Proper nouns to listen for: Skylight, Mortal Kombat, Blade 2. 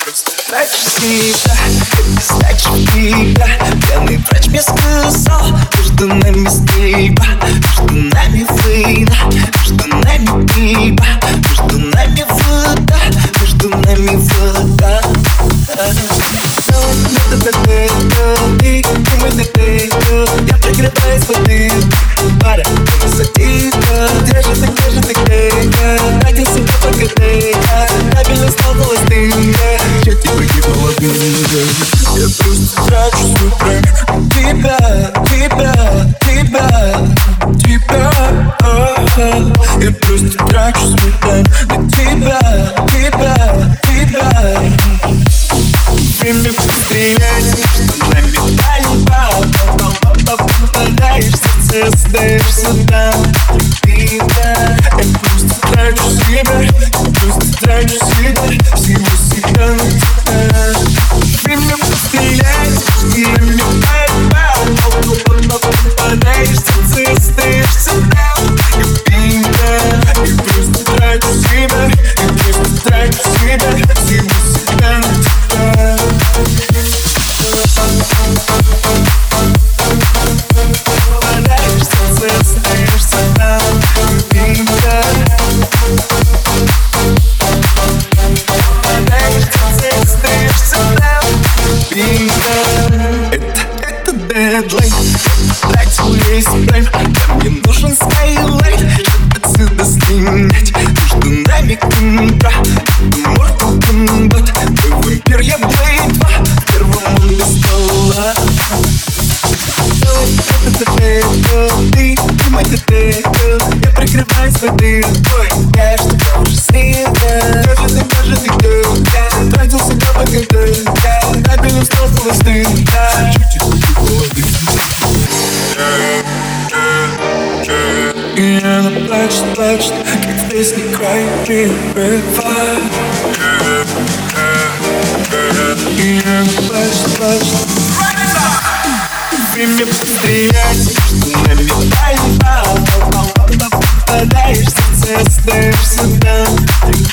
Прочь тебя, значит тебя. Белый врач мне сказал, между нами стрельба, между нами война, между нами пиба, между нами вода, между нами вода. Я прикрываюсь воды, пара, красотика. Где же ты, где-то, один себя погадейка. Я белый стал холостым, я тебя гибнула в мире. Я просто трачу свой прайм. Тебя, я просто трачу свой прайм. На тебя. Время пострелять, что нами пальба. Попадаешь в сердце, сдаешься там. Я просто трачу себя, всего себя на тебя. Время пострелять, что нами пальба. Попадаешь в сердце, сдаешься там. Я просто трачу себя, всего себя на тебя. Это дедлайн. Тратил весь прайм. Да мне нужен Skylight, чтоб отсюда слинять. Между нами контра, это Mortal Kombat. Твой вампир, я Blade 2, в первом он без стола. Ты мой детектор. Я прикрываюсь в этой рукой. Я что-то уже слила. Держи ты, где-то. Тратил себя по контакту. Набил устал холостым. И она плачет, как в песне Cry River. И она плачет. Время пострелять, что нами пальба. Попадаешь в сердце, сдаешься там.